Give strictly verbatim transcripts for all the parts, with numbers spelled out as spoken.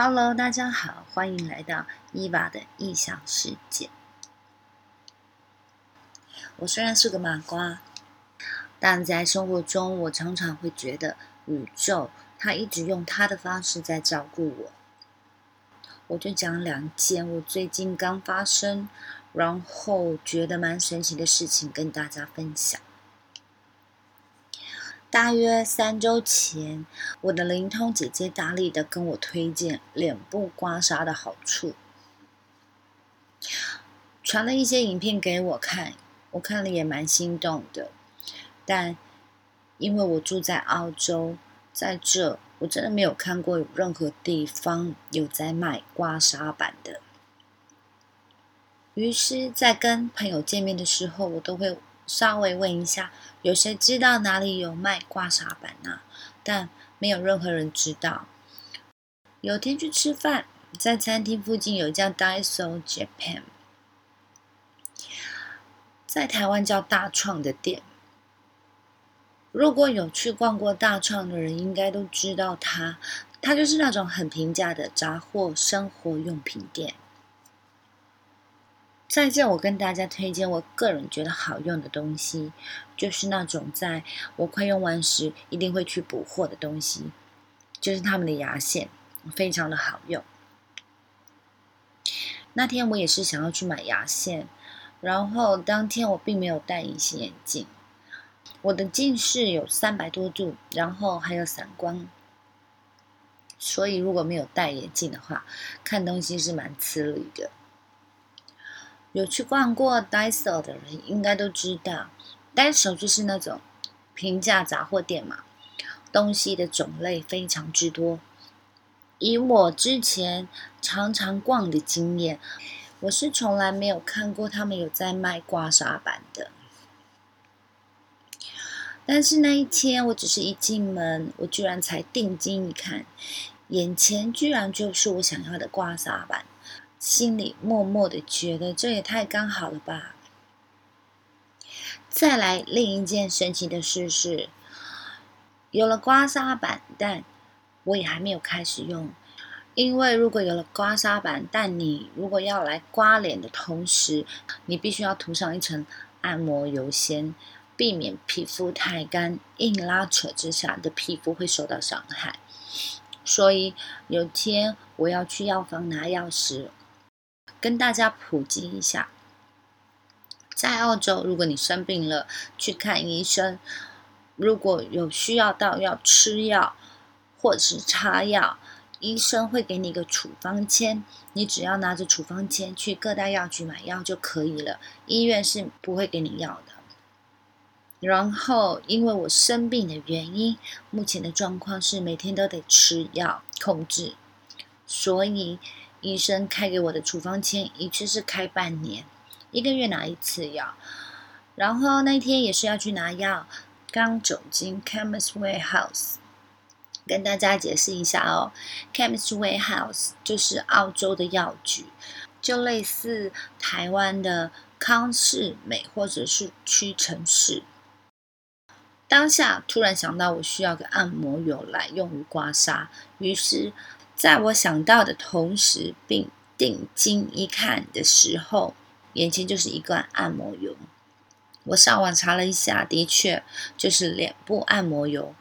Hello， 大家好，欢迎来到 Eva 的异想世界。我虽然是个麻瓜，但在生活中，我常常会觉得宇宙它一直用它的方式在照顾我。我就讲两件我最近刚发生，然后觉得蛮神奇的事情跟大家分享。大约三周前，我的灵通姐姐大力的跟我推荐脸部刮痧的好处，传了一些影片给我看，我看了也蛮心动的。但因为我住在澳洲，在这我真的没有看过有任何地方有在卖刮痧板的。于是在跟朋友见面的时候，我都会稍微问一下有谁知道哪里有卖刮痧板啊，但没有任何人知道。有天去吃饭，在餐厅附近有一家 Daiso Japan， 在台湾叫大创的店。如果有去逛过大创的人应该都知道它，它就是那种很平价的杂货生活用品店。在这我跟大家推荐我个人觉得好用的东西，就是那种在我快用完时一定会去补货的东西，就是他们的牙线，非常的好用。那天我也是想要去买牙线，然后当天我并没有戴隐形眼镜，我的近视有三百多度，然后还有散光，所以如果没有戴眼镜的话，看东西是蛮吃力的。有去逛过 Daiso 的人应该都知道， Daiso 就是那种平价杂货店嘛，东西的种类非常之多。以我之前常常逛的经验，我是从来没有看过他们有在卖刮痧板的。但是那一天我只是一进门，我居然才定睛一看，眼前居然就是我想要的刮痧板，心里默默的觉得这也太刚好了吧。再来另一件神奇的事是，有了刮痧板，但我也还没有开始用。因为如果有了刮痧板，但你如果要来刮脸的同时，你必须要涂上一层按摩油先，避免皮肤太干，硬拉扯之下你的皮肤会受到伤害。所以有天我要去药房拿药时，跟大家普及一下，在澳洲如果你生病了去看医生，如果有需要到要吃药或是擦药，医生会给你一个处方签，你只要拿着处方签去各大药局买药就可以了，医院是不会给你药的。然后因为我生病的原因，目前的状况是每天都得吃药控制，所以医生开给我的处方签一次是开半年，一个月拿一次药。然后那天也是要去拿药，刚走进 Chemist Warehouse， 跟大家解释一下哦， Chemist Warehouse 就是澳洲的药局，就类似台湾的康士美或者是屈臣氏。当下突然想到我需要个按摩油来用于刮痧，于是在我想到的同时并定睛一看的时候，眼前就是一罐按摩油。我上网查了一下，的确就是脸部按摩油，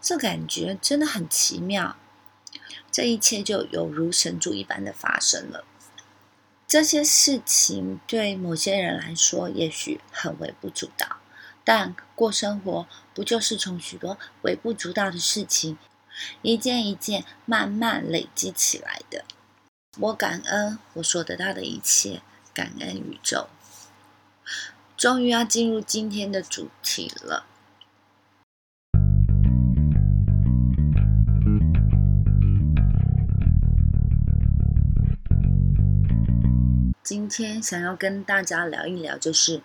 这感觉真的很奇妙。这一切就有如神助一般的发生了。这些事情对某些人来说也许很微不足道，但过生活不就是从许多微不足道的事情一件一件慢慢累积起来的。我感恩我所得到的一切，感恩宇宙。终于要进入今天的主题了。今天想要跟大家聊一聊，就是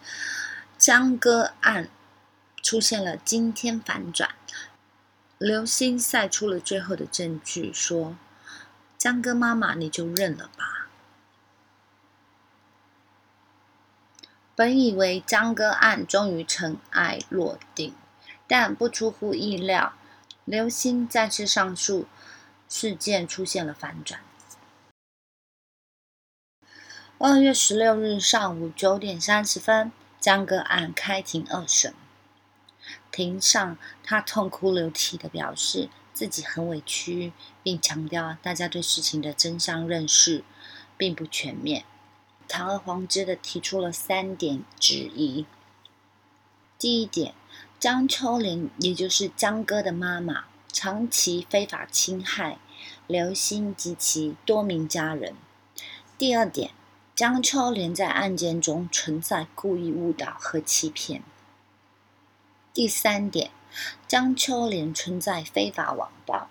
江歌案出现了惊天反转，刘星晒出了最后的证据，说江歌妈妈你就认了吧。本以为江歌案终于尘埃落定，但不出乎意料，刘星再次上诉，事件出现了反转。二月十六日上午九点三十分，将个案开庭二审。庭上，他痛哭流涕地表示自己很委屈，并强调大家对事情的真相认识并不全面，堂而皇之地提出了三点质疑。第一点，江秋玲，也就是江哥的妈妈，长期非法侵害刘鑫及其多名家人。第二点，江秋莲在案件中存在故意误导和欺骗。第三点，江秋莲存在非法网暴，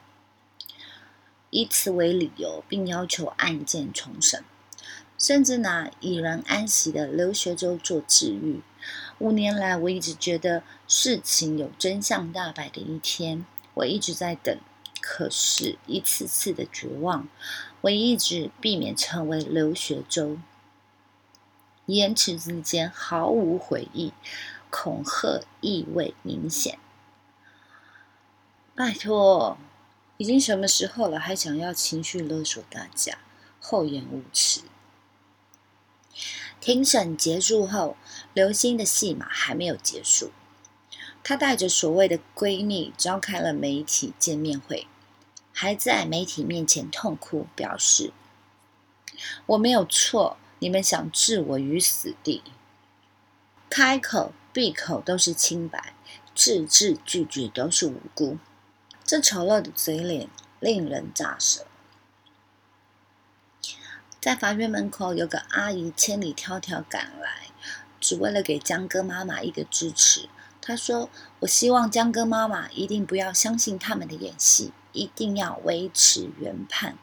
以此为理由，并要求案件重审，甚至拿已然安息的刘学洲做治愈。五年来，我一直觉得事情有真相大白的一天，我一直在等，可是一次次的绝望，我一直避免成为刘学洲，言辞之间毫无悔意，恐吓意味明显。拜托，已经什么时候了，还想要情绪勒索大家，厚颜无耻。庭审结束后，刘鑫的戏码还没有结束，他带着所谓的闺蜜召开了媒体见面会，还在媒体面前痛哭，表示我没有错，你们想置我于死地。开口闭口都是清白，字字句句都是无辜，这丑陋的嘴脸令人咋舌。在法院门口，有个阿姨千里迢迢赶来，只为了给江哥妈妈一个支持。他说，我希望江哥妈妈一定不要相信他们的演戏，一定要维持原判。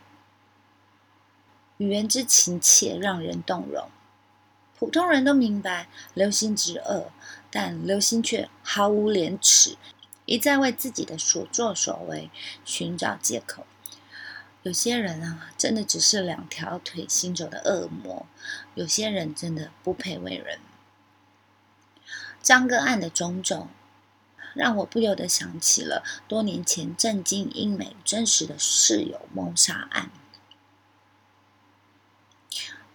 语言之情切，让人动容。普通人都明白刘鑫之恶，但刘鑫却毫无廉耻，一再为自己的所作所为寻找借口。有些人啊，真的只是两条腿行走的恶魔，有些人真的不配为人。江歌案的种种，让我不由得想起了多年前震惊英美真实的室友谋杀案。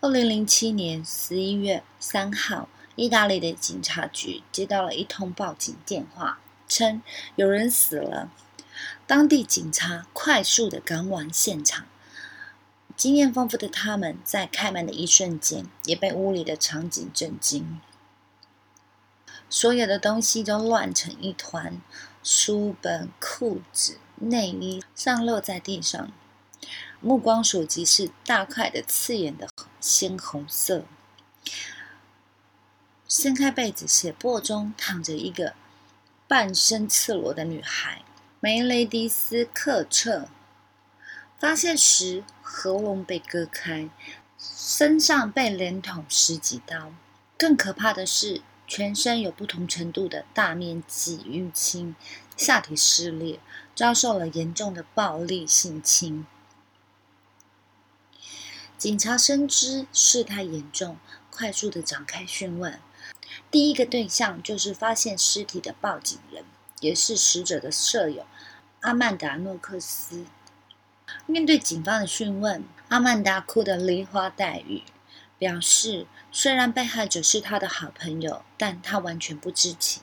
二零零七年十一月三号，意大利的警察局接到了一通报警电话，称有人死了。当地警察快速地赶往现场，经验丰富的他们在开门的一瞬间也被屋里的场景震惊。所有的东西都乱成一团，书本、裤子、内衣散落在地上，目光所及是大块的刺眼的鲜红色。掀开被子，血泊中躺着一个半身赤裸的女孩梅雷迪斯·克彻。发现时，喉咙被割开，身上被连捅十几刀，更可怕的是全身有不同程度的大面积淤青，下体撕裂，遭受了严重的暴力性侵。警察深知事态严重，快速的展开讯问。第一个对象就是发现尸体的报警人，也是死者的舍友阿曼达·诺克斯。面对警方的讯问，阿曼达哭得梨花带雨，表示虽然被害者是他的好朋友，但他完全不知情，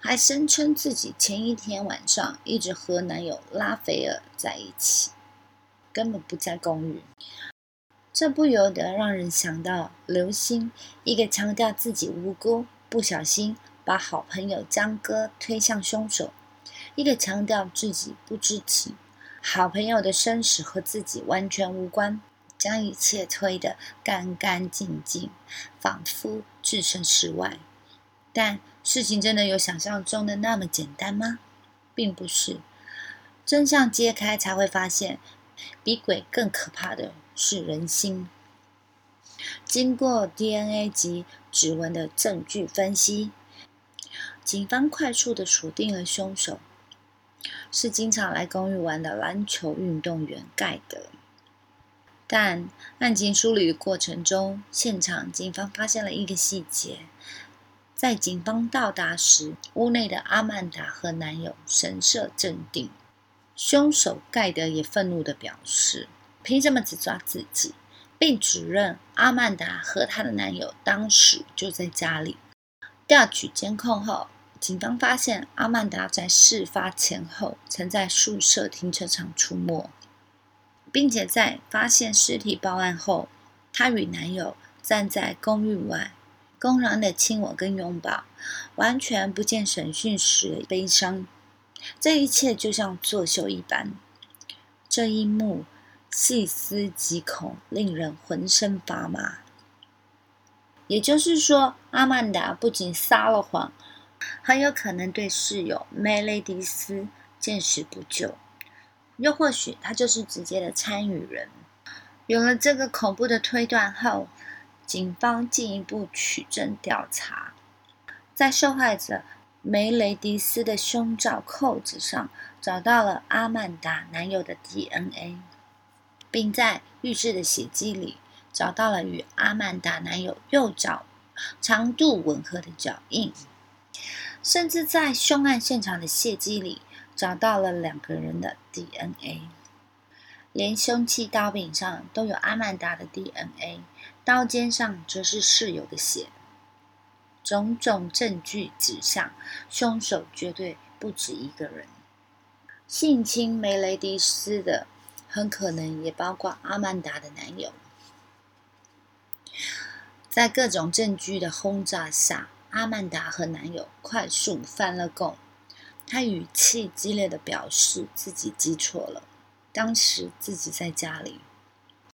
还声称自己前一天晚上一直和男友拉斐尔在一起，根本不在公寓。这不由得让人想到刘鑫，一个强调自己无辜，不小心把好朋友江哥推向凶手，一个强调自己不知情，好朋友的生死和自己完全无关，将一切推得干干净净，仿佛置身事外。但事情真的有想象中的那么简单吗？并不是。真相揭开才会发现，比鬼更可怕的是人心。经过 D N A 及指纹的证据分析，警方快速地锁定了凶手，是经常来公寓玩的篮球运动员盖德。但案情梳理的过程中，现场警方发现了一个细节，在警方到达时，屋内的阿曼达和男友神色镇定。凶手盖德也愤怒地表示，凭什么只抓自己？被指认阿曼达和她的男友当时就在家里。调取监控后，警方发现阿曼达在事发前后曾在宿舍停车场出没，并且在发现尸体报案后，她与男友站在公寓外公然的亲吻跟拥抱，完全不见审讯时的悲伤。这一切就像作秀一般，这一幕细思极恐，令人浑身发麻。也就是说，阿曼达不仅撒了谎，很有可能对室友梅雷迪斯见死不救，又或许他就是直接的参与人。有了这个恐怖的推断后，警方进一步取证调查，在受害者梅雷迪斯的胸罩扣子上找到了阿曼达男友的 D N A， 并在浴室的血迹里找到了与阿曼达男友右脚长度吻合的脚印，甚至在凶案现场的血迹里找到了两个人的 D N A， 连凶器刀柄上都有阿曼达的 D N A， 刀尖上则是室友的血。种种证据指向凶手绝对不止一个人，性侵梅雷迪斯的很可能也包括阿曼达的男友。在各种证据的轰炸下，阿曼达和男友快速翻了供，他语气激烈的表示自己记错了，当时自己在家里，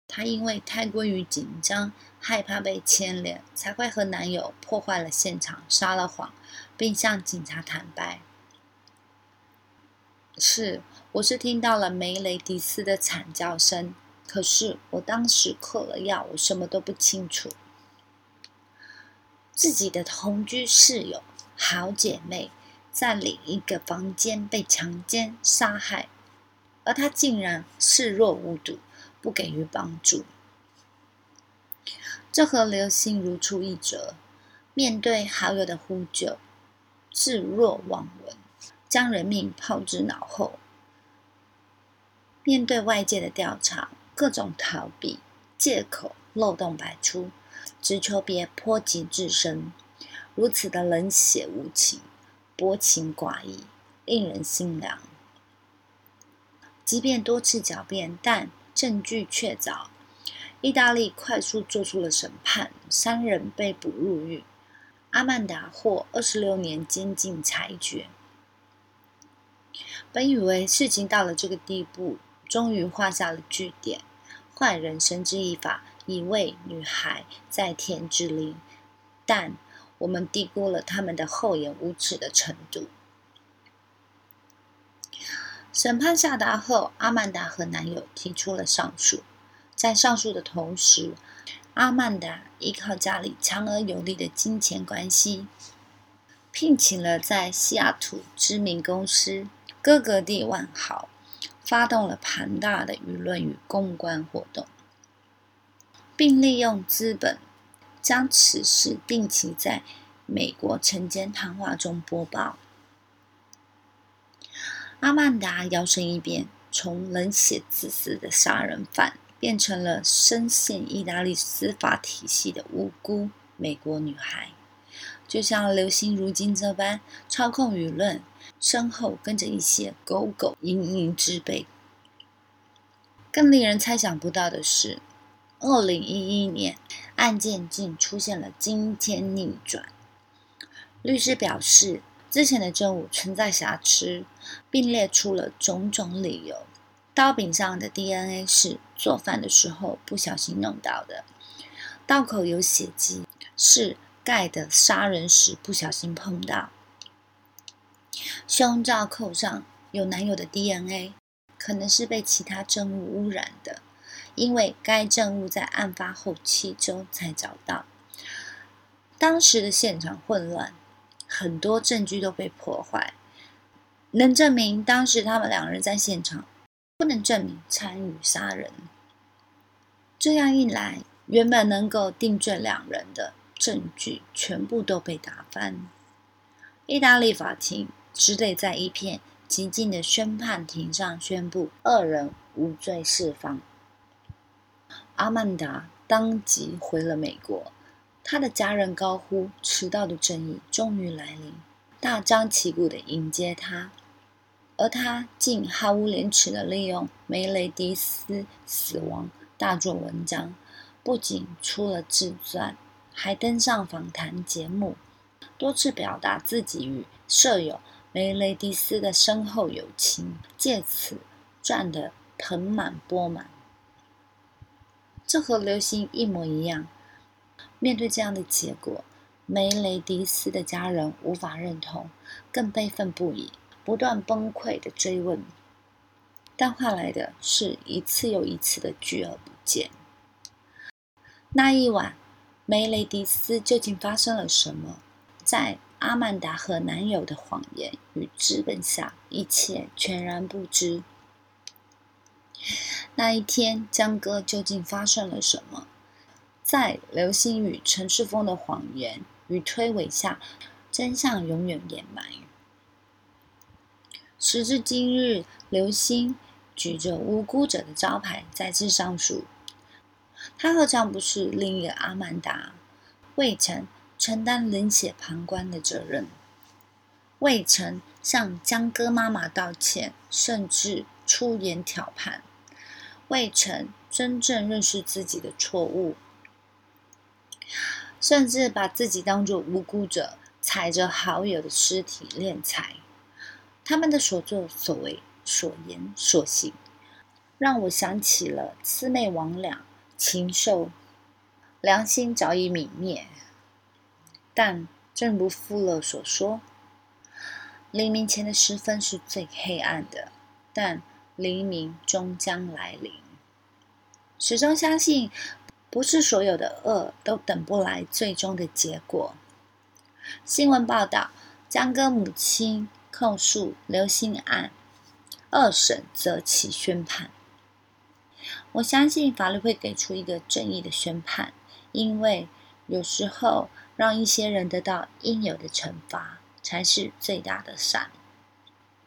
他因为太过于紧张，害怕被牵连，才会和男友破坏了现场，撒了谎，并向警察坦白，是我是听到了梅雷迪斯的惨叫声，可是我当时嗑了药，我什么都不清楚。自己的同居室友好姐妹在另一个房间被强奸杀害，而她竟然视若无睹，不给予帮助。这和流星如出一辙，面对好友的呼救置若罔闻，将人命抛之脑后。面对外界的调查，各种逃避、借口漏洞百出，只求别波及自身。如此的冷血无情、薄情寡义，令人心凉。即便多次狡辩，但证据确凿，意大利快速做出了审判，三人被捕入狱，阿曼达获二十六年监禁裁决。本以为事情到了这个地步，终于画下了句点，坏人绳之以法，以为女孩在天之灵，但我们低估了他们的厚颜无耻的程度。审判下达后，阿曼达和男友提出了上诉，在上诉的同时，阿曼达依靠家里强而有力的金钱关系，聘请了在西雅图知名公司，各个地万豪，发动了庞大的舆论与公关活动，并利用资本将此事定期在美国晨间谈话中播报。阿曼达摇身一变，从冷血自私的杀人犯变成了深陷意大利司法体系的无辜美国女孩，就像流星如今这般操控舆论，身后跟着一些狗狗蝇营之辈。更令人猜想不到的是，二零一一年案件竟出现了惊天逆转。律师表示，之前的证物存在瑕疵，并列出了种种理由。刀柄上的 D N A 是做饭的时候不小心弄到的，刀口有血迹，是盖的杀人时不小心碰到，胸罩扣上有男友的 D N A， 可能是被其他证物污染的，因为该证物在案发后七周才找到。当时的现场混乱，很多证据都被破坏，能证明当时他们两人在现场，不能证明参与杀人。这样一来，原本能够定罪两人的证据全部都被打翻。意大利法庭只得在一片寂静的宣判庭上宣布二人无罪释放。阿曼达当即回了美国，他的家人高呼迟到的正义终于来临，大张旗鼓地迎接他，而他竟毫无廉耻地利用梅雷迪斯死亡大做文章，不仅出了自传，还登上访谈节目，多次表达自己与舍友梅雷迪斯的深厚友情，借此赚得盆满钵满。这和流行一模一样。面对这样的结果，梅雷迪斯的家人无法认同，更悲愤不已，不断崩溃的追问，但换来的是一次又一次的拒而不见。那一晚，梅雷迪斯究竟发生了什么？在阿曼达和男友的谎言与质问下，一切全然不知。那一天，江哥究竟发生了什么？在流星与城市风的谎言与推诿下，真相永远掩埋。时至今日，流星举着无辜者的招牌再次上诉，他何尝不是另一个阿曼达？未曾承担冷血旁观的责任，未曾向江歌妈妈道歉，甚至出言挑判，未曾真正认识自己的错误，甚至把自己当作无辜者，踩着好友的尸体敛财。他们的所作所为、所言所行，让我想起了魑魅魍魉、禽兽，良心早已泯灭。但正如富勒所说，黎明前的时分是最黑暗的，但黎明终将来临。始终相信，不是所有的恶都等不来最终的结果。新闻报道，江歌母亲控诉流星案，二审择期宣判。我相信法律会给出一个正义的宣判，因为有时候让一些人得到应有的惩罚才是最大的善。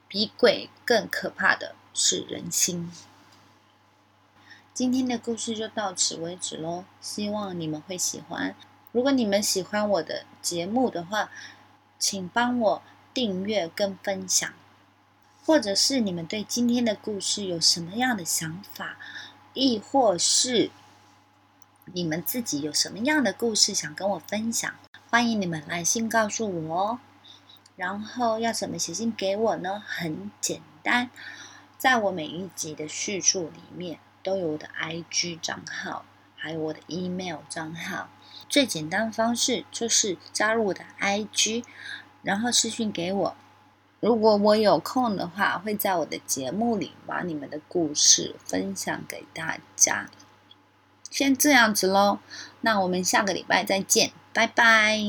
比鬼更可怕的是人心。今天的故事就到此为止咯，希望你们会喜欢。如果你们喜欢我的节目的话，请帮我订阅跟分享，或者是你们对今天的故事有什么样的想法，亦或是你们自己有什么样的故事想跟我分享，欢迎你们来信告诉我哦。然后要怎么写信给我呢？很简单，在我每一集的叙述里面都有我的 I G 账号，还有我的 email 账号。最简单的方式就是加入我的 I G， 然后私讯给我。如果我有空的话，会在我的节目里把你们的故事分享给大家。先这样子咯，那我们下个礼拜再见，拜拜。